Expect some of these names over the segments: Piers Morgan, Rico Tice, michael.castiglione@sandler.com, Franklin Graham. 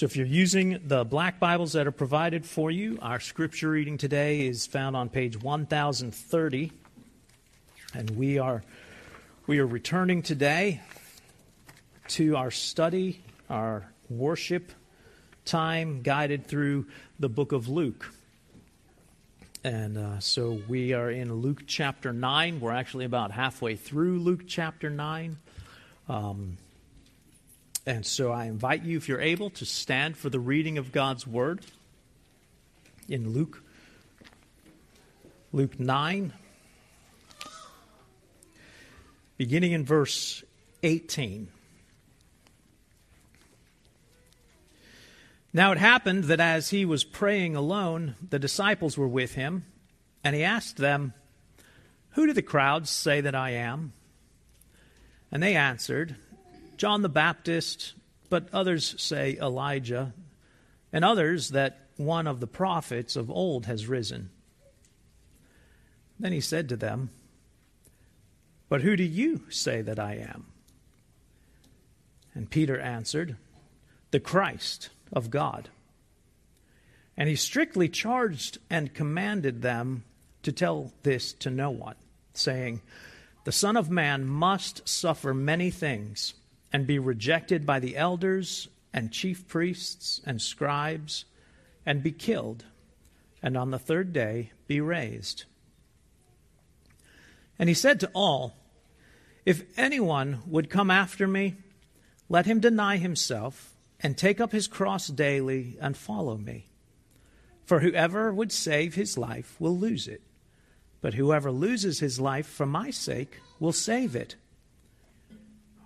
So if you're using the black Bibles that are provided for you, our scripture reading today is found on page 1030. And we are returning today to our study, our worship time guided through the book of Luke. And so we are in Luke chapter 9. We're actually about halfway through Luke chapter 9. And so I invite you, if you're able, to stand for the reading of God's Word in Luke 9, beginning in verse 18. Now it happened that as he was praying alone, the disciples were with him, and he asked them, "Who do the crowds say that I am?" And they answered, "John the Baptist, but others say Elijah, and others that one of the prophets of old has risen." Then he said to them, "But who do you say that I am?" And Peter answered, "The Christ of God." And he strictly charged and commanded them to tell this to no one, saying, "The Son of Man must suffer many things and be rejected by the elders and chief priests and scribes, and be killed, and on the third day be raised." And he said to all, "If anyone would come after me, let him deny himself and take up his cross daily and follow me. For whoever would save his life will lose it, but whoever loses his life for my sake will save it.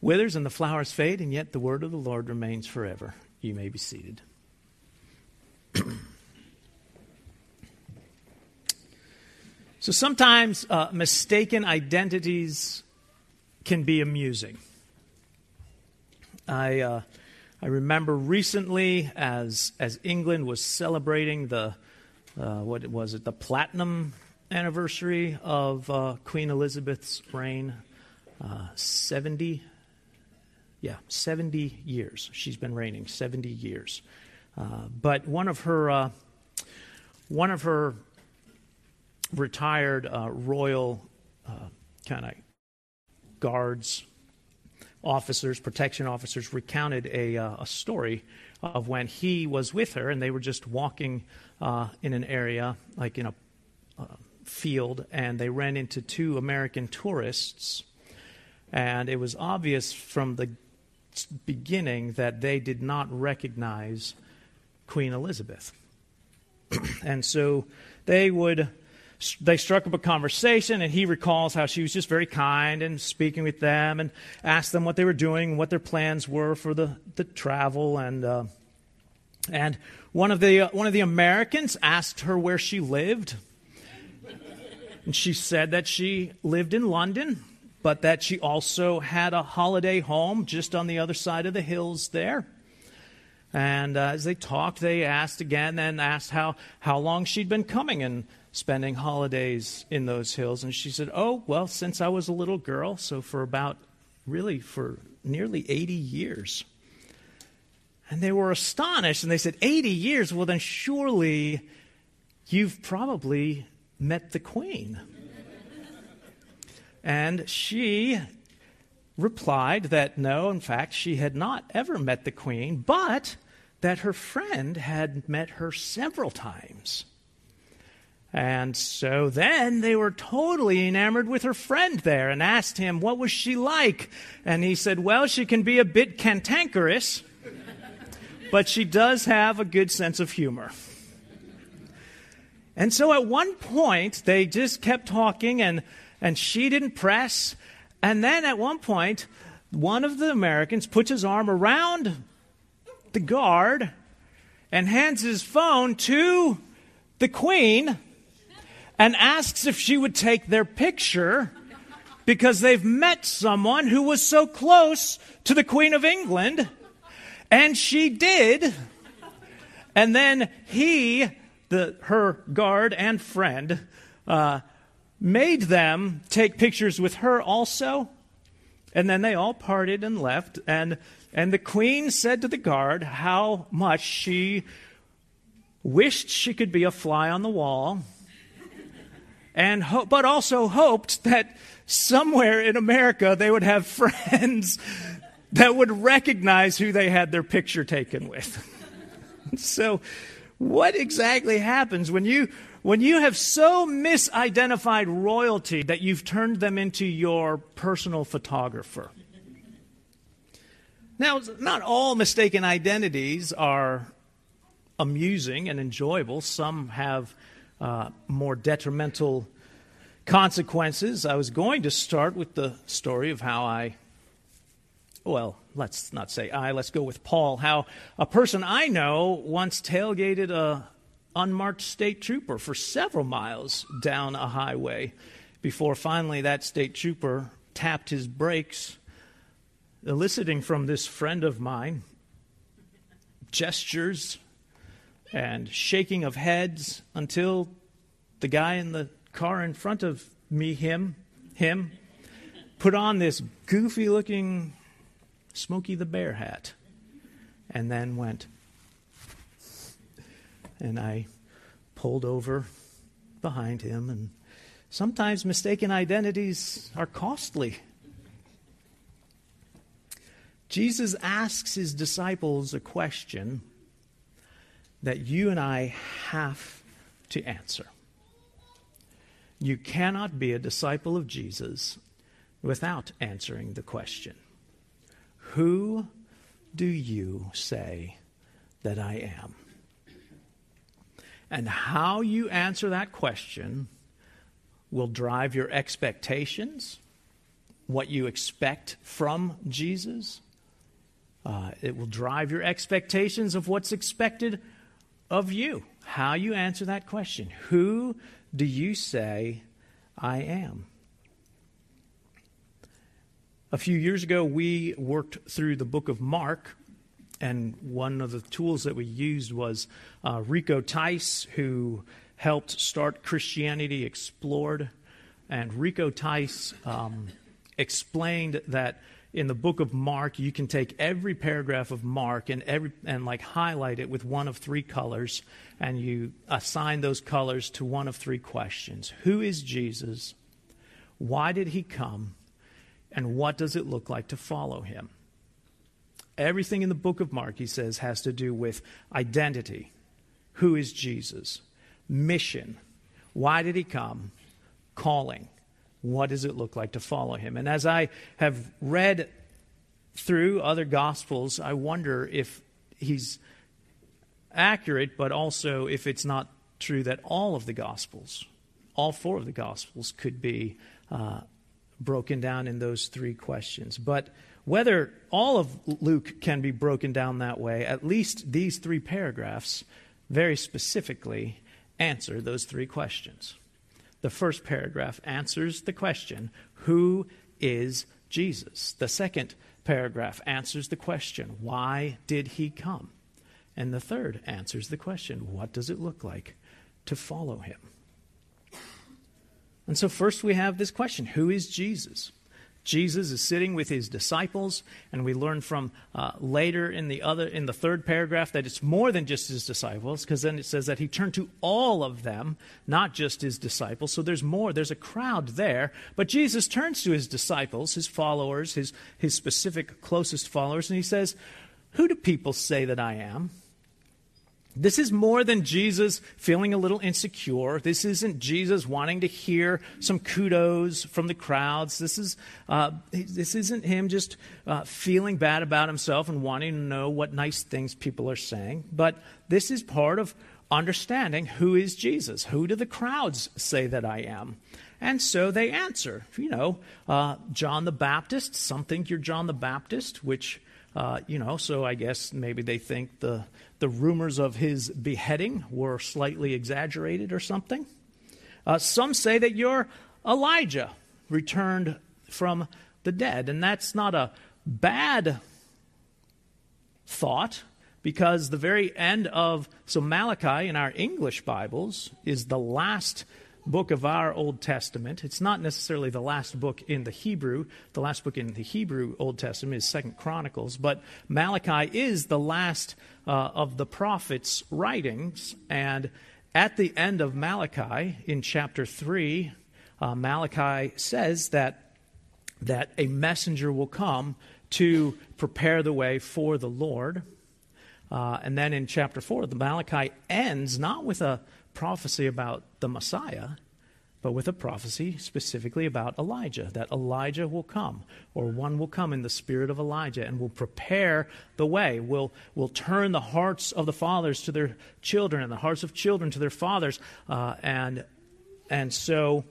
withers and the flowers fade, and yet the word of the Lord remains forever. You may be seated. So sometimes mistaken identities can be amusing. I remember recently as England was celebrating the platinum anniversary of Queen Elizabeth's reign, 70 years. She's been reigning 70 years. But one of her retired royal kind of guards, officers, protection officers, recounted a story of when he was with her, and they were just walking in an area, like in a field, and they ran into two American tourists, and it was obvious from the beginning that they did not recognize Queen Elizabeth. And so they struck up a conversation, and he recalls how she was just very kind and speaking with them and asked them what they were doing and what their plans were for the travel. And one of the Americans asked her where she lived. And she said that she lived in London, but that she also had a holiday home just on the other side of the hills there. And as they talked, they asked how long she'd been coming and spending holidays in those hills. And she said, "Oh, well, since I was a little girl, so for nearly 80 years. And they were astonished, and they said, "80 years? Well, then surely you've probably met the Queen." And she replied that no, in fact, she had not ever met the Queen, but that her friend had met her several times. And so then they were totally enamored with her friend there and asked him, what was she like? And he said, well, she can be a bit cantankerous, but she does have a good sense of humor. And so at one point, they just kept talking, and she didn't press. And then at one point, one of the Americans puts his arm around the guard and hands his phone to the Queen and asks if she would take their picture because they've met someone who was so close to the Queen of England. And she did. And then he, her guard and friend, made them take pictures with her also. And then they all parted and left. And the Queen said to the guard how much she wished she could be a fly on the wall, and but also hoped that somewhere in America they would have friends that would recognize who they had their picture taken with. So what exactly happens when you have so misidentified royalty that you've turned them into your personal photographer? Now, not all mistaken identities are amusing and enjoyable. Some have more detrimental consequences. I was going to start with the story of how let's go with Paul. How a person I know once tailgated a unmarked state trooper for several miles down a highway before finally that state trooper tapped his brakes, eliciting from this friend of mine gestures and shaking of heads until the guy in the car in front of me, him, put on this goofy-looking Smokey the Bear hat, and then went. And I pulled over behind him, and sometimes mistaken identities are costly. Jesus asks his disciples a question that you and I have to answer. You cannot be a disciple of Jesus without answering the question, who do you say that I am? And how you answer that question will drive your expectations, what you expect from Jesus. It will drive your expectations of what's expected of you. How you answer that question. Who do you say I am? A few years ago, we worked through the book of Mark, and one of the tools that we used was Rico Tice, who helped start Christianity Explored. And Rico Tice explained that in the book of Mark, you can take every paragraph of Mark and highlight it with one of three colors, and you assign those colors to one of three questions. Who is Jesus? Why did he come? And what does it look like to follow him? Everything in the book of Mark, he says, has to do with identity. Who is Jesus? Mission. Why did he come? Calling. What does it look like to follow him? And as I have read through other Gospels, I wonder if he's accurate, but also if it's not true that all four of the Gospels could be broken down in those three questions. But whether all of Luke can be broken down that way, at least these three paragraphs very specifically answer those three questions. The first paragraph answers the question, who is Jesus? The second paragraph answers the question, why did he come? And the third answers the question, what does it look like to follow him? And so first we have this question, who is Jesus? Jesus is sitting with his disciples, and we learn from later in the third paragraph that it's more than just his disciples, because then it says that he turned to all of them, not just his disciples. So there's more, there's a crowd there, but Jesus turns to his disciples, his followers, his specific closest followers, and he says, who do people say that I am? This is more than Jesus feeling a little insecure. This isn't Jesus wanting to hear some kudos from the crowds. This isn't him just feeling bad about himself and wanting to know what nice things people are saying. But this is part of understanding who is Jesus. Who do the crowds say that I am? And so they answer, John the Baptist. Some think you're John the Baptist, which So I guess maybe they think the rumors of his beheading were slightly exaggerated or something. Some say that you're Elijah returned from the dead, and that's not a bad thought, because the very end of, so Malachi in our English Bibles is the last book of our Old Testament. It's not necessarily the last book in the Hebrew. The last book in the Hebrew Old Testament is 2 Chronicles, but Malachi is the last of the prophets' writings. And at the end of Malachi, in chapter 3, Malachi says that a messenger will come to prepare the way for the Lord. And then in chapter 4, the Malachi ends not with a prophecy about the Messiah, but with a prophecy specifically about Elijah, that Elijah will come, or one will come in the spirit of Elijah and will prepare the way, will turn the hearts of the fathers to their children and the hearts of children to their fathers. So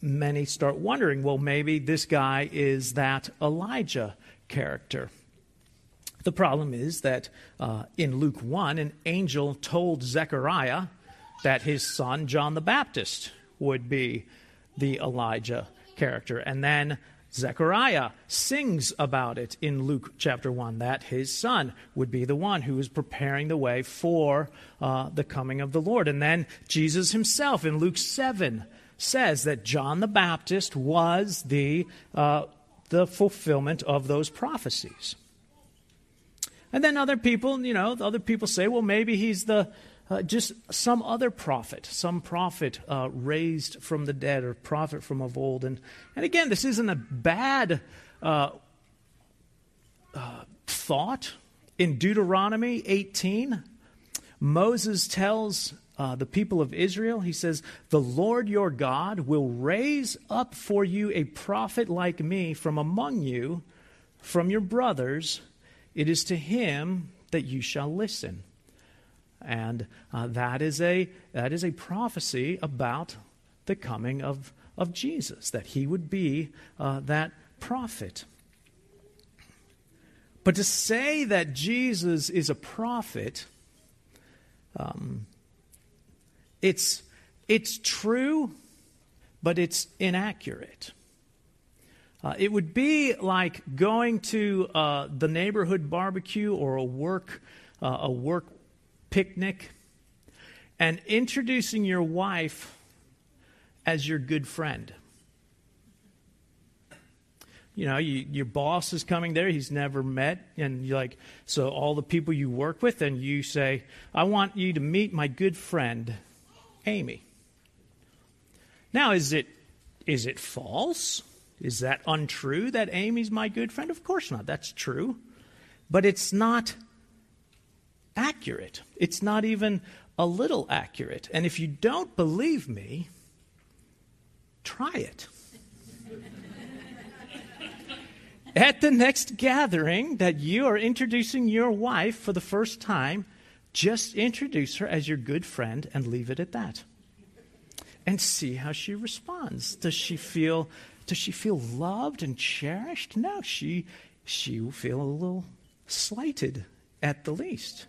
many start wondering, well, maybe this guy is that Elijah character. The problem is that in Luke 1, an angel told Zechariah that his son, John the Baptist, would be the Elijah character. And then Zechariah sings about it in Luke chapter 1, that his son would be the one who is preparing the way for the coming of the Lord. And then Jesus himself in Luke 7 says that John the Baptist was the fulfillment of those prophecies. And then other people say, well, maybe he's the just some other prophet, raised from the dead, or prophet from of old. And again, this isn't a bad thought. In Deuteronomy 18, Moses tells the people of Israel, he says, "The Lord your God will raise up for you a prophet like me from among you, from your brothers. It is to him that you shall listen." And that is a prophecy about the coming of Jesus, that he would be that prophet. But to say that Jesus is a prophet, it's true, but it's inaccurate. It would be like going to the neighborhood barbecue or a work picnic and introducing your wife as your good friend. You know, your boss is coming there, he's never met, and you're like, so all the people you work with, and you say, "I want you to meet my good friend, Amy." Now, is it false? Is that untrue that Amy's my good friend? Of course not. That's true. But it's not accurate. It's not even a little accurate. And if you don't believe me, try it. At the next gathering that you are introducing your wife for the first time, just introduce her as your good friend and leave it at that. And see how she responds. Does she feel loved and cherished? No, she will feel a little slighted at the least,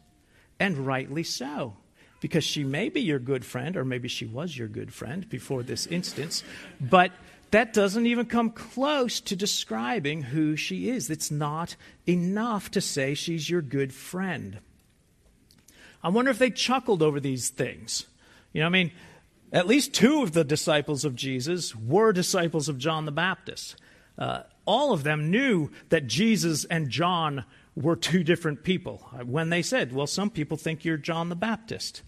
and rightly so, because she may be your good friend, or maybe she was your good friend before this instance, but that doesn't even come close to describing who she is. It's not enough to say she's your good friend. I wonder if they chuckled over these things. You know, I mean, at least two of the disciples of Jesus were disciples of John the Baptist. All of them knew that Jesus and John were two different people. When they said, "Well, some people think you're John the Baptist."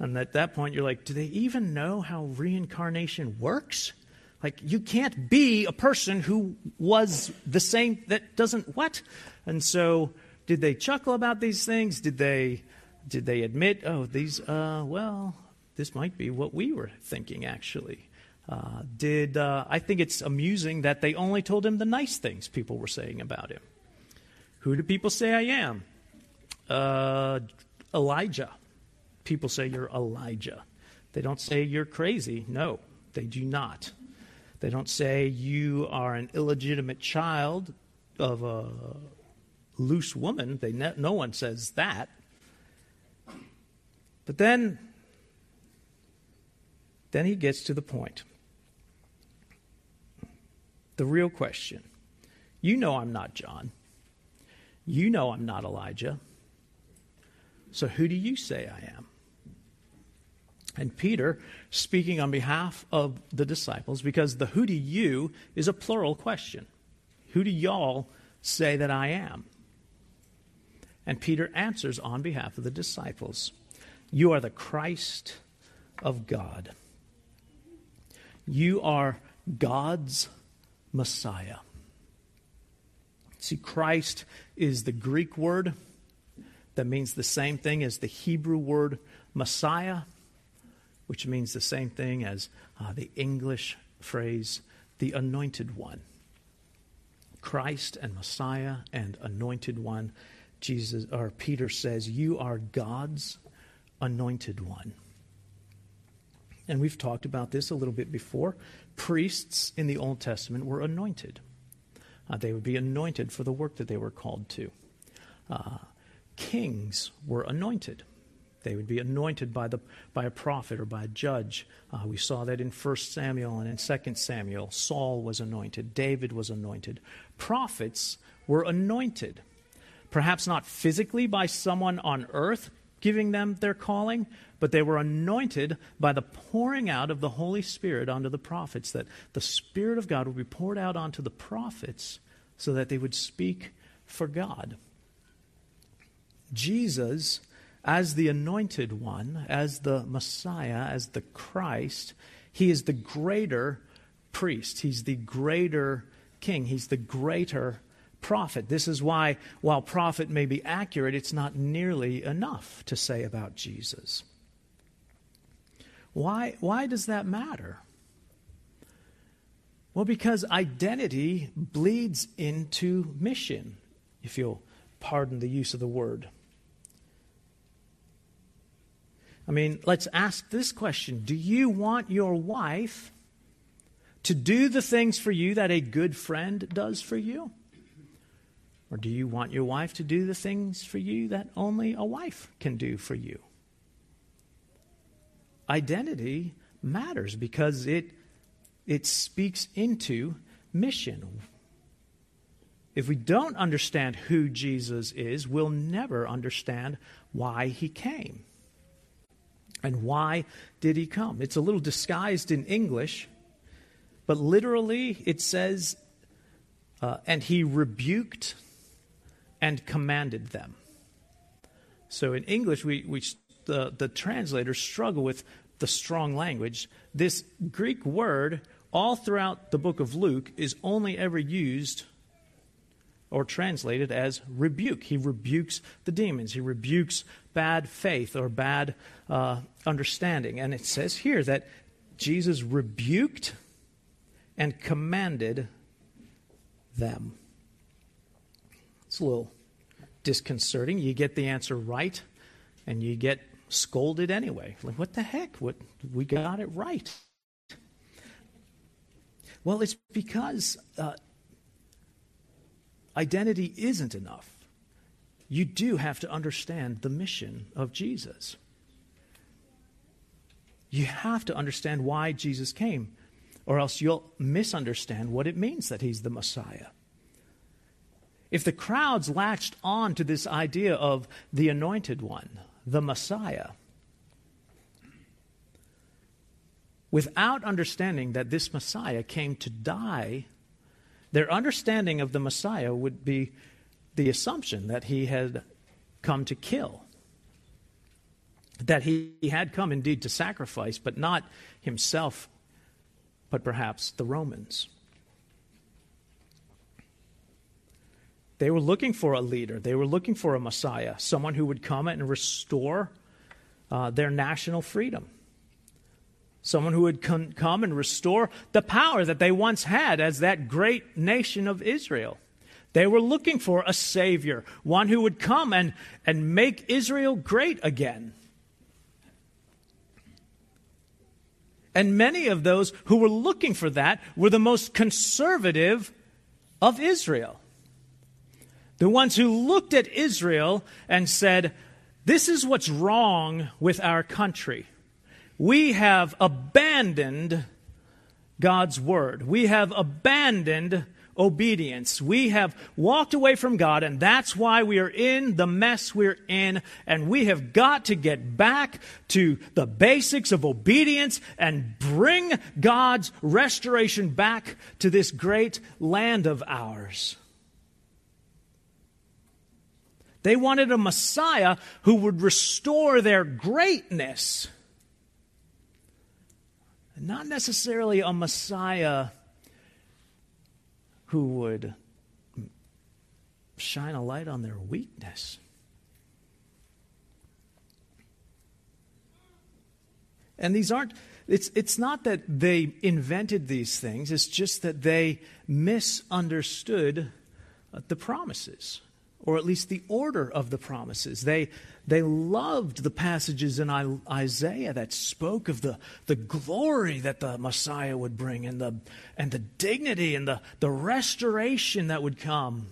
And at that point, you're like, do they even know how reincarnation works? Like, you can't be a person who was the same, that doesn't what? And so, did they chuckle about these things? Did they admit, oh, these, this might be what we were thinking, actually. I think it's amusing that they only told him the nice things people were saying about him. Who do people say I am? Elijah. People say you're Elijah. They don't say you're crazy. No, they do not. They don't say you are an illegitimate child of loose woman. No one says that. But then he gets to the point. The real question. You know I'm not John. You know I'm not Elijah. So who do you say I am? And Peter, speaking on behalf of the disciples, because the who do you is a plural question. Who do y'all say that I am? And Peter answers on behalf of the disciples. You are the Christ of God. You are God's Messiah. See, Christ is the Greek word that means the same thing as the Hebrew word Messiah, which means the same thing as the English phrase, the Anointed One. Christ and Messiah and Anointed One. Jesus, or Peter says, you are God's Anointed One. And we've talked about this a little bit before. Priests in the Old Testament were anointed. They would be anointed for the work that they were called to. Kings were anointed. They would be anointed by a prophet or by a judge. We saw that in 1 Samuel and in 2 Samuel. Saul was anointed. David was anointed. Prophets were anointed. Perhaps not physically by someone on earth giving them their calling, but they were anointed by the pouring out of the Holy Spirit onto the prophets, that the Spirit of God would be poured out onto the prophets so that they would speak for God. Jesus, as the Anointed One, as the Messiah, as the Christ, he is the greater priest. He's the greater king. He's the greater prophet. This is why, while prophet may be accurate, it's not nearly enough to say about Jesus. Why does that matter? Well, because identity bleeds into mission, if you'll pardon the use of the word. I mean, let's ask this question. Do you want your wife to do the things for you that a good friend does for you? Or do you want your wife to do the things for you that only a wife can do for you? Identity matters because it speaks into mission. If we don't understand who Jesus is, we'll never understand why he came. And why did he come? It's a little disguised in English, but literally it says, and he rebuked and commanded them. So in English, the translators struggle with the strong language. This Greek word, all throughout the book of Luke, is only ever used or translated as rebuke. He rebukes the demons. He rebukes bad faith or bad understanding. And it says here that Jesus rebuked and commanded them. It's a little disconcerting. You get the answer right, and you get scolded anyway. Like, what the heck? What, we got it right. Well, it's because identity isn't enough. You do have to understand the mission of Jesus. You have to understand why Jesus came, or else you'll misunderstand what it means that he's the Messiah. If the crowds latched on to this idea of the Anointed One, the Messiah, without understanding that this Messiah came to die, their understanding of the Messiah would be the assumption that he had come to kill, that he had come indeed to sacrifice, but not himself, but perhaps the Romans. They were looking for a leader. They were looking for a Messiah, someone who would come and restore their national freedom, someone who would come and restore the power that they once had as that great nation of Israel. They were looking for a Savior, one who would come and make Israel great again. And many of those who were looking for that were the most conservative of Israel. the ones who looked at Israel and said, this is what's wrong with our country. We have abandoned God's word. We have abandoned obedience. We have walked away from God, and that's why we are in the mess we're in, and we have got to get back to the basics of obedience and bring God's restoration back to this great land of ours. They wanted a Messiah who would restore their greatness, not necessarily a Messiah who would shine a light on their weakness. And these aren't, it's not that they invented these things, it's just that they misunderstood the promises, or at least the order of the promises. They loved the passages in Isaiah that spoke of the glory that the Messiah would bring, and the dignity and the restoration that would come.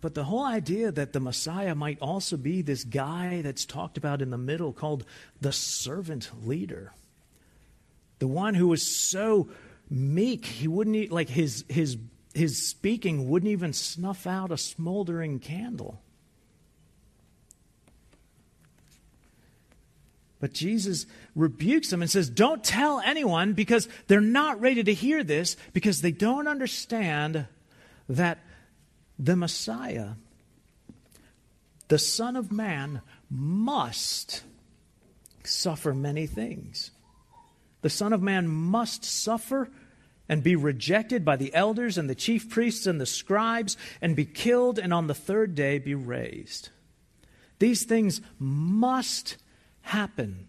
But the whole idea that the Messiah might also be this guy that's talked about in the middle called the servant leader, the one who was so meek he wouldn't eat, like his speaking wouldn't even snuff out a smoldering candle. But Jesus rebukes them and says, don't tell anyone, because they're not ready to hear this, because they don't understand that the Messiah, the Son of Man, must suffer many things. The Son of Man must suffer and be rejected by the elders and the chief priests and the scribes, and be killed, and on the third day be raised. These things must happen.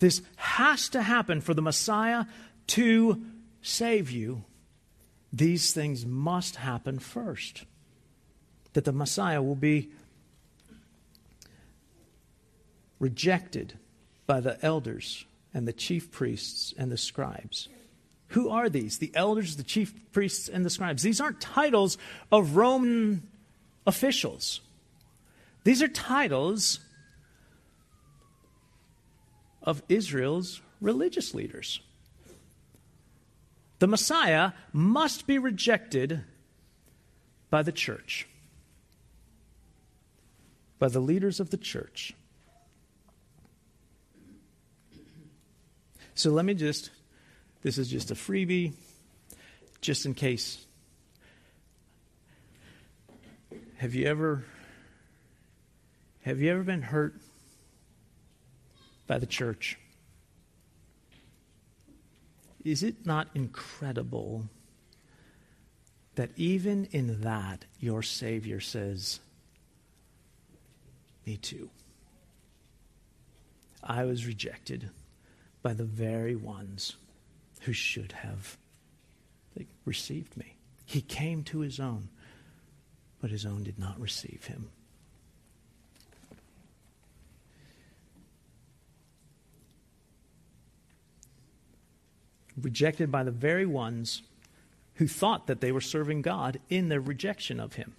This has to happen for the Messiah to save you. These things must happen first, that the Messiah will be rejected by the elders and the chief priests and the scribes. Who are these? The elders, the chief priests, and the scribes. These aren't titles of Roman officials. These are titles of Israel's religious leaders. The Messiah must be rejected by the church, by the leaders of the church. So let me just, this is just a freebie, just in case. Have you ever been hurt by the church? Is it not incredible that even in that, your Savior says, me too. I was rejected by the very ones who should have received me. He came to his own, but his own did not receive him. Rejected by the very ones who thought that they were serving God in their rejection of him,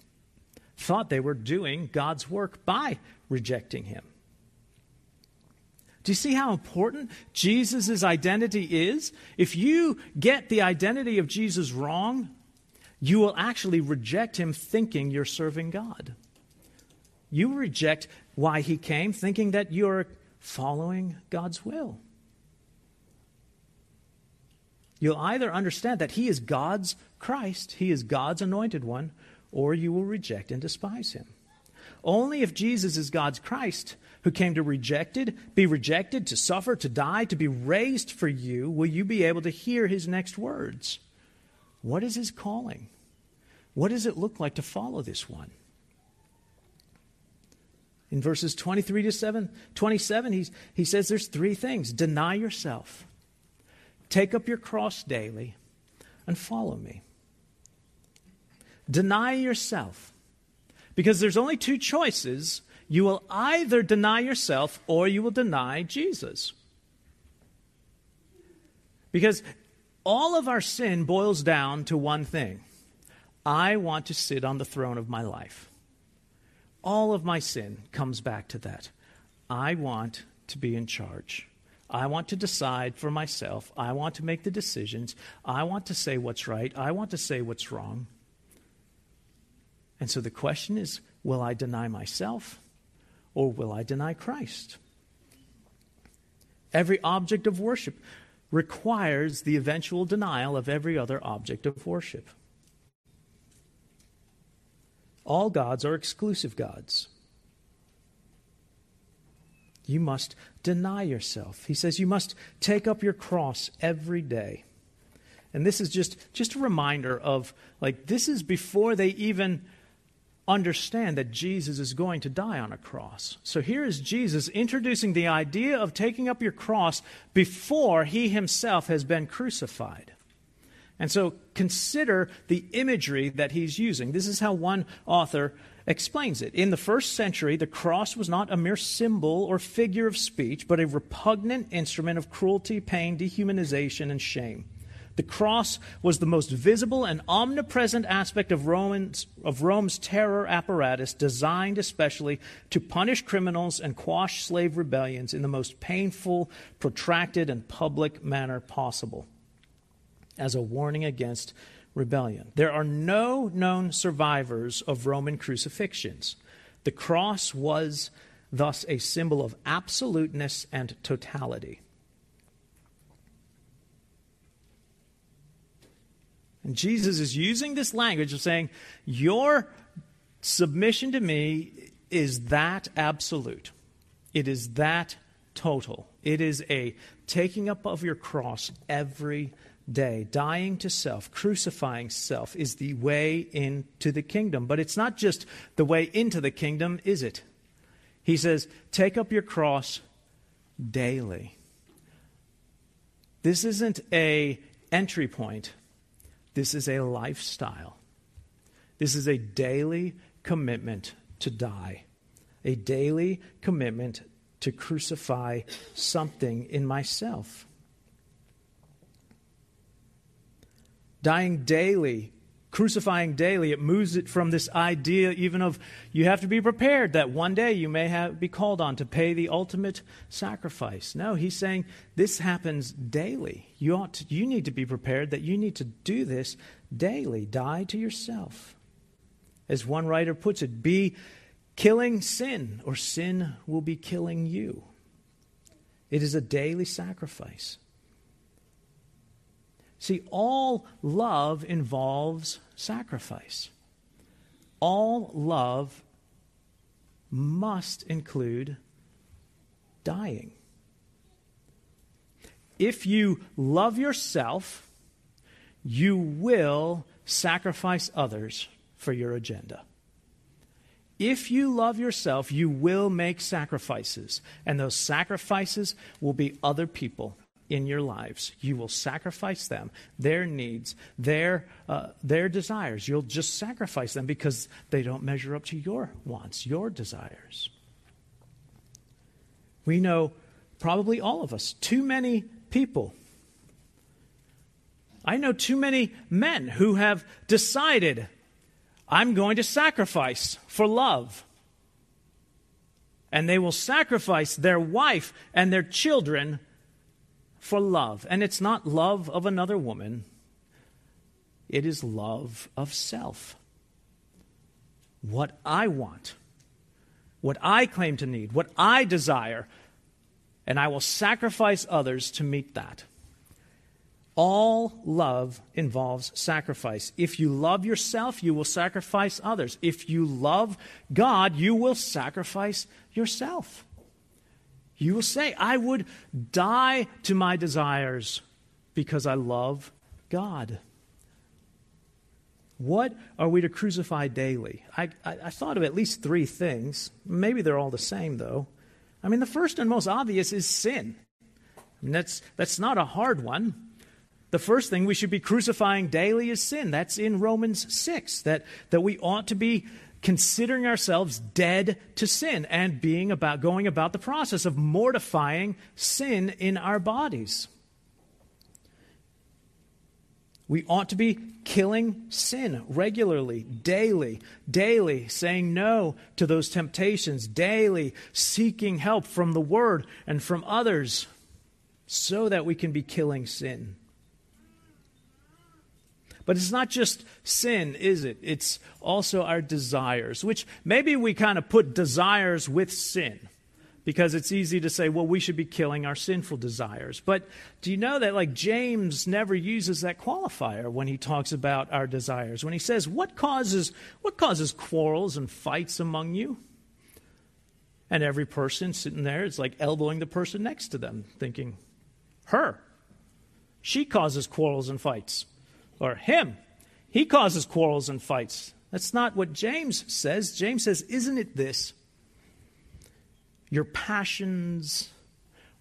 thought they were doing God's work by rejecting him. Do you see how important Jesus' identity is? If you get the identity of Jesus wrong, you will actually reject him thinking you're serving God. You reject why he came thinking that you're following God's will. You'll either understand that he is God's Christ, he is God's anointed one, or you will reject and despise him. Only if Jesus is God's Christ, who came to be rejected, to suffer, to die, to be raised for you, will you be able to hear his next words. What is his calling? What does it look like to follow this one? In verses 23 to 27, he says there's three things. Deny yourself, take up your cross daily, and follow me. Deny yourself, because there's only two choices. You will either deny yourself or you will deny Jesus. Because all of our sin boils down to one thing. I want to sit on the throne of my life. All of my sin comes back to that. I want to be in charge. I want to decide for myself. I want to make the decisions. I want to say what's right. I want to say what's wrong. And so the question is, will I deny myself or will I deny Christ? Every object of worship requires the eventual denial of every other object of worship. All gods are exclusive gods. You must deny yourself. He says you must take up your cross every day. And this is just a reminder of, like, this is before they even understand that Jesus is going to die on a cross. So here is Jesus introducing the idea of taking up your cross before he himself has been crucified. And so consider the imagery that he's using. This is how one author explains it. In the first century, the cross was not a mere symbol or figure of speech, but a repugnant instrument of cruelty, pain, dehumanization, and shame. The cross was the most visible and omnipresent aspect of Rome's terror apparatus, designed especially to punish criminals and quash slave rebellions in the most painful, protracted, and public manner possible, as a warning against rebellion. There are no known survivors of Roman crucifixions. The cross was thus a symbol of absoluteness and totality. And Jesus is using this language of saying, your submission to me is that absolute. It is that total. It is a taking up of your cross every day. Dying to self, crucifying self is the way into the kingdom. But it's not just the way into the kingdom, is it? He says, take up your cross daily. This isn't an entry point. This is a lifestyle. This is a daily commitment to die, a daily commitment to crucify something in myself. Dying daily, crucifying daily, it moves it from this idea even of you have to be prepared that one day you may be called on to pay the ultimate sacrifice. No, he's saying this happens daily. You need to be prepared that you need to do this daily. Die to yourself. As one writer puts it, be killing sin, or sin will be killing you. It is a daily sacrifice. See, all love involves sacrifice. All love must include dying. If you love yourself, you will sacrifice others for your agenda. If you love yourself, you will make sacrifices, and those sacrifices will be other people. In your lives, you will sacrifice them, their needs, their desires. You'll just sacrifice them because they don't measure up to your wants, your desires. We know, probably all of us, too many people. I know too many men who have decided, I'm going to sacrifice for love. And they will sacrifice their wife and their children for love. And it's not love of another woman. It is love of self. What I want, what I claim to need, what I desire, and I will sacrifice others to meet that. All love involves sacrifice. If you love yourself, you will sacrifice others. If you love God, you will sacrifice yourself. You will say, I would die to my desires because I love God. What are we to crucify daily? I thought of at least three things. Maybe they're all the same, though. I mean, the first and most obvious is sin. I mean, that's not a hard one. The first thing we should be crucifying daily is sin. That's in Romans 6, that we ought to be considering ourselves dead to sin and going about the process of mortifying sin in our bodies. We ought to be killing sin regularly, daily, saying no to those temptations, daily seeking help from the Word and from others so that we can be killing sin. But it's not just sin, is it? It's also our desires, which maybe we kind of put desires with sin because it's easy to say, well, we should be killing our sinful desires. But do you know that like James never uses that qualifier when he talks about our desires? When he says, what causes quarrels and fights among you? And every person sitting there, it's like elbowing the person next to them, thinking, her, she causes quarrels and fights. Or him, he causes quarrels and fights. That's not what James says. James says, isn't it this? Your passions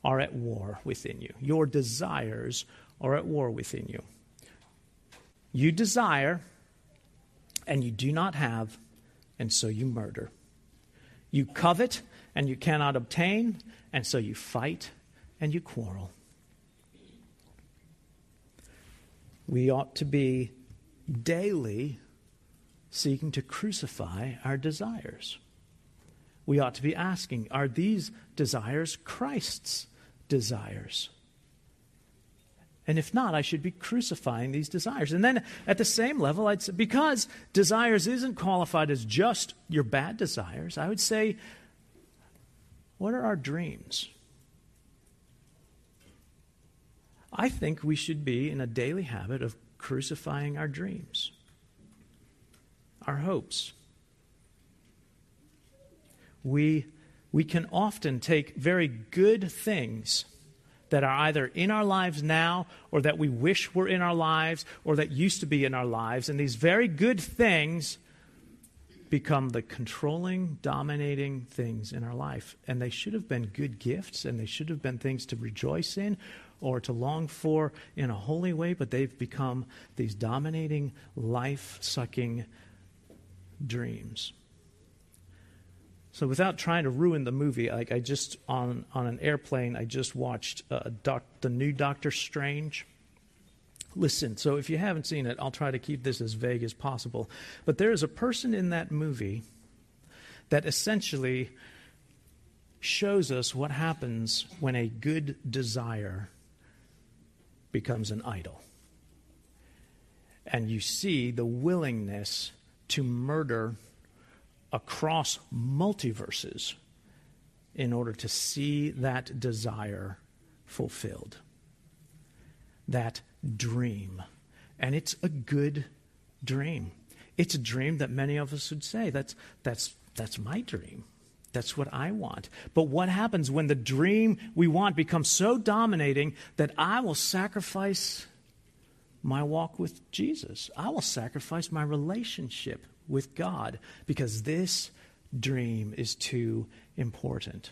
are at war within you. Your desires are at war within you. You desire, and you do not have, and so you murder. You covet, and you cannot obtain, and so you fight, and you quarrel. We ought to be daily seeking to crucify our desires. We ought to be asking, are these desires Christ's desires? And if not, I should be crucifying these desires. And then at the same level, I'd say, because desires isn't qualified as just your bad desires, I would say, what are our dreams? I think we should be in a daily habit of crucifying our dreams, our hopes. We can often take very good things that are either in our lives now or that we wish were in our lives or that used to be in our lives, and these very good things become the controlling, dominating things in our life. And they should have been good gifts, and they should have been things to rejoice in or to long for in a holy way, but they've become these dominating, life-sucking dreams. So without trying to ruin the movie, like I just, on an airplane, I just watched the new Doctor Strange. Listen, so if you haven't seen it, I'll try to keep this as vague as possible. But there is a person in that movie that essentially shows us what happens when a good desire becomes an idol. And you see the willingness to murder across multiverses in order to see that desire fulfilled, that dream. And it's a good dream. It's a dream that many of us would say, that's my dream. That's what I want. But what happens when the dream we want becomes so dominating that I will sacrifice my walk with Jesus? I will sacrifice my relationship with God because this dream is too important.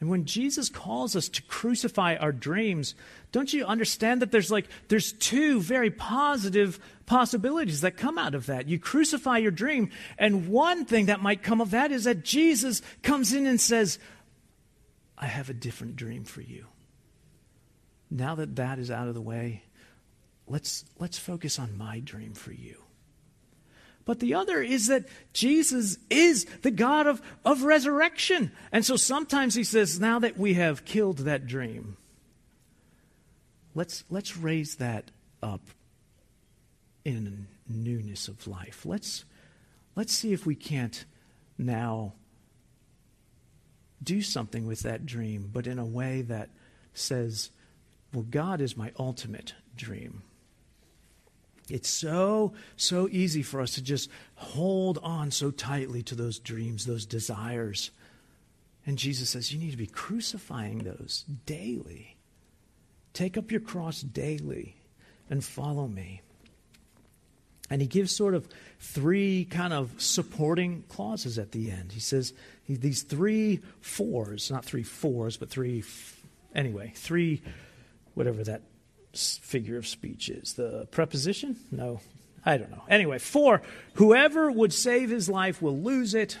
And when Jesus calls us to crucify our dreams, don't you understand that there's two very positive possibilities that come out of that? You crucify your dream, and one thing that might come of that is that Jesus comes in and says, I have a different dream for you. Now that that is out of the way, let's focus on my dream for you. But the other is that Jesus is the God of resurrection. And so sometimes he says, now that we have killed that dream, let's raise that up in newness of life. Let's see if we can't now do something with that dream, but in a way that says, well, God is my ultimate dream. It's so easy for us to just hold on so tightly to those dreams, those desires. And Jesus says, you need to be crucifying those daily. Take up your cross daily and follow me. And he gives sort of three kind of supporting clauses at the end. He says these three, whatever that figure of speech is. The preposition? No, I don't know. Anyway, 4, whoever would save his life will lose it,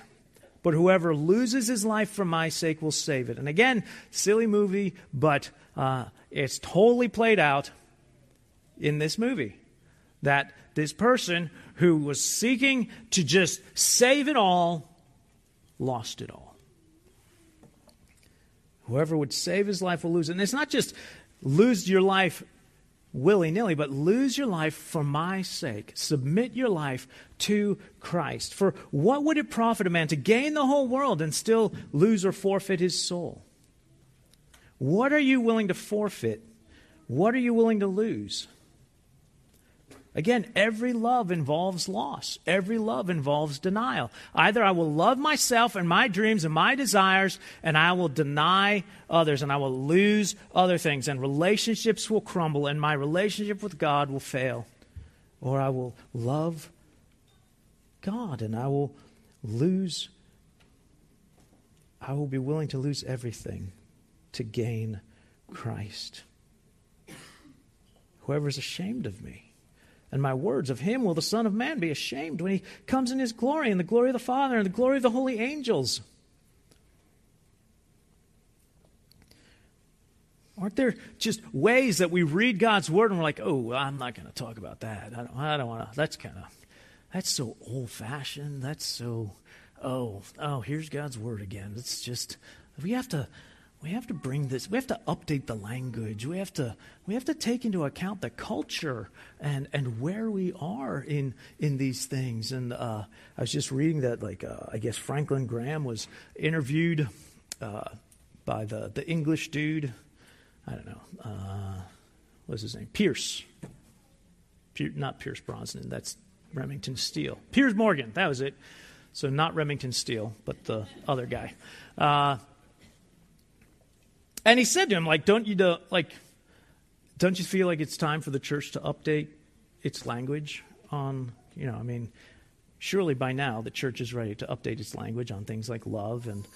but whoever loses his life for my sake will save it. And again, silly movie, but it's totally played out in this movie. That this person who was seeking to just save it all, lost it all. Whoever would save his life will lose it. And it's not just lose your life willy-nilly, but lose your life for my sake. Submit your life to Christ. For what would it profit a man to gain the whole world and still lose or forfeit his soul? What are you willing to forfeit? What are you willing to lose? Again, every love involves loss. Every love involves denial. Either I will love myself and my dreams and my desires, and I will deny others, and I will lose other things, and relationships will crumble, and my relationship with God will fail. Or I will love God, and I will be willing to lose everything to gain Christ. Whoever is ashamed of me and my words, of him will the Son of Man be ashamed when he comes in his glory, and the glory of the Father, and the glory of the holy angels. Aren't there just ways that we read God's word and we're like, oh, well, I'm not going to talk about that. I don't want to. That's so old-fashioned. That's so, here's God's word again. It's just, we have to bring this. We have to update the language. We have to take into account the culture and where we are in these things. And I was just reading that, I guess Franklin Graham was interviewed by the English dude. I don't know. What's his name? Not Pierce Brosnan. That's Remington Steele. Piers Morgan. That was it. So not Remington Steele, but the other guy. And he said to him, don't you feel like it's time for the church to update its language on, surely by now the church is ready to update its language on things like love and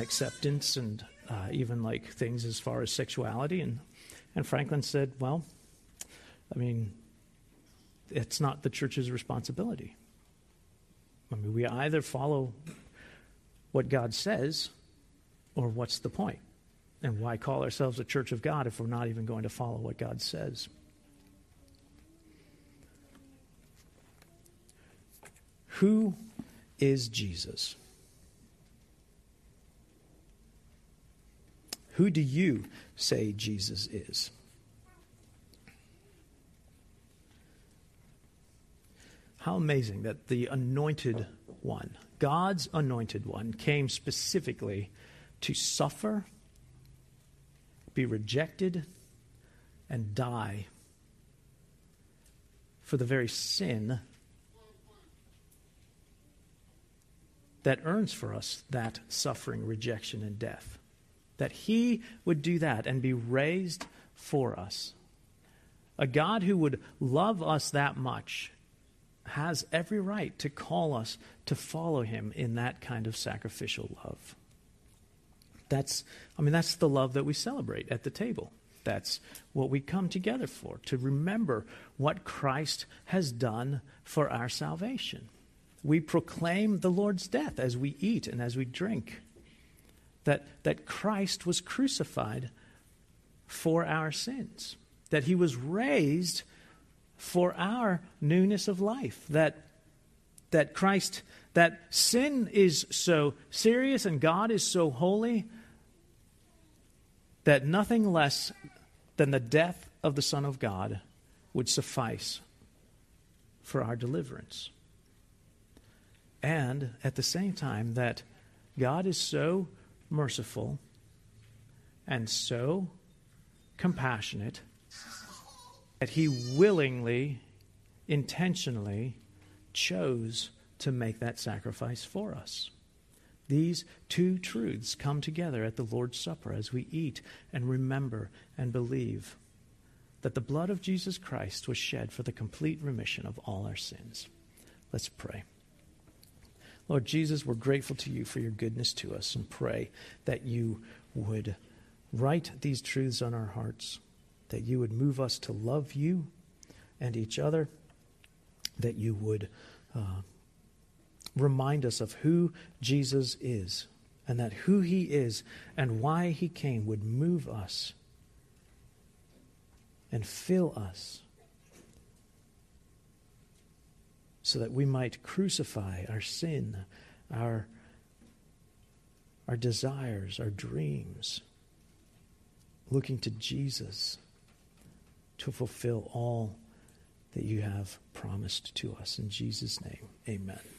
acceptance and even like things as far as sexuality. And Franklin said, it's not the church's responsibility. We either follow what God says or what's the point? And why call ourselves a church of God if we're not even going to follow what God says? Who is Jesus? Who do you say Jesus is? How amazing that the anointed one, God's anointed one, came specifically to suffer, be rejected, and die for the very sin that earns for us that suffering, rejection, and death. That he would do that and be raised for us. A God who would love us that much has every right to call us to follow him in that kind of sacrificial love. That's the love that we celebrate at the table. That's what we come together for, to remember what Christ has done for our salvation. We proclaim the Lord's death as we eat and as we drink, that Christ was crucified for our sins, that he was raised for our newness of life, that sin is so serious and God is so holy that nothing less than the death of the Son of God would suffice for our deliverance. And at the same time, that God is so merciful and so compassionate that he willingly, intentionally chose to make that sacrifice for us. These two truths come together at the Lord's Supper as we eat and remember and believe that the blood of Jesus Christ was shed for the complete remission of all our sins. Let's pray. Lord Jesus, we're grateful to you for your goodness to us and pray that you would write these truths on our hearts, that you would move us to love you and each other, that you would remind us of who Jesus is, and that who he is and why he came would move us and fill us so that we might crucify our sin, our desires, our dreams, looking to Jesus to fulfill all that you have promised to us. In Jesus' name, amen.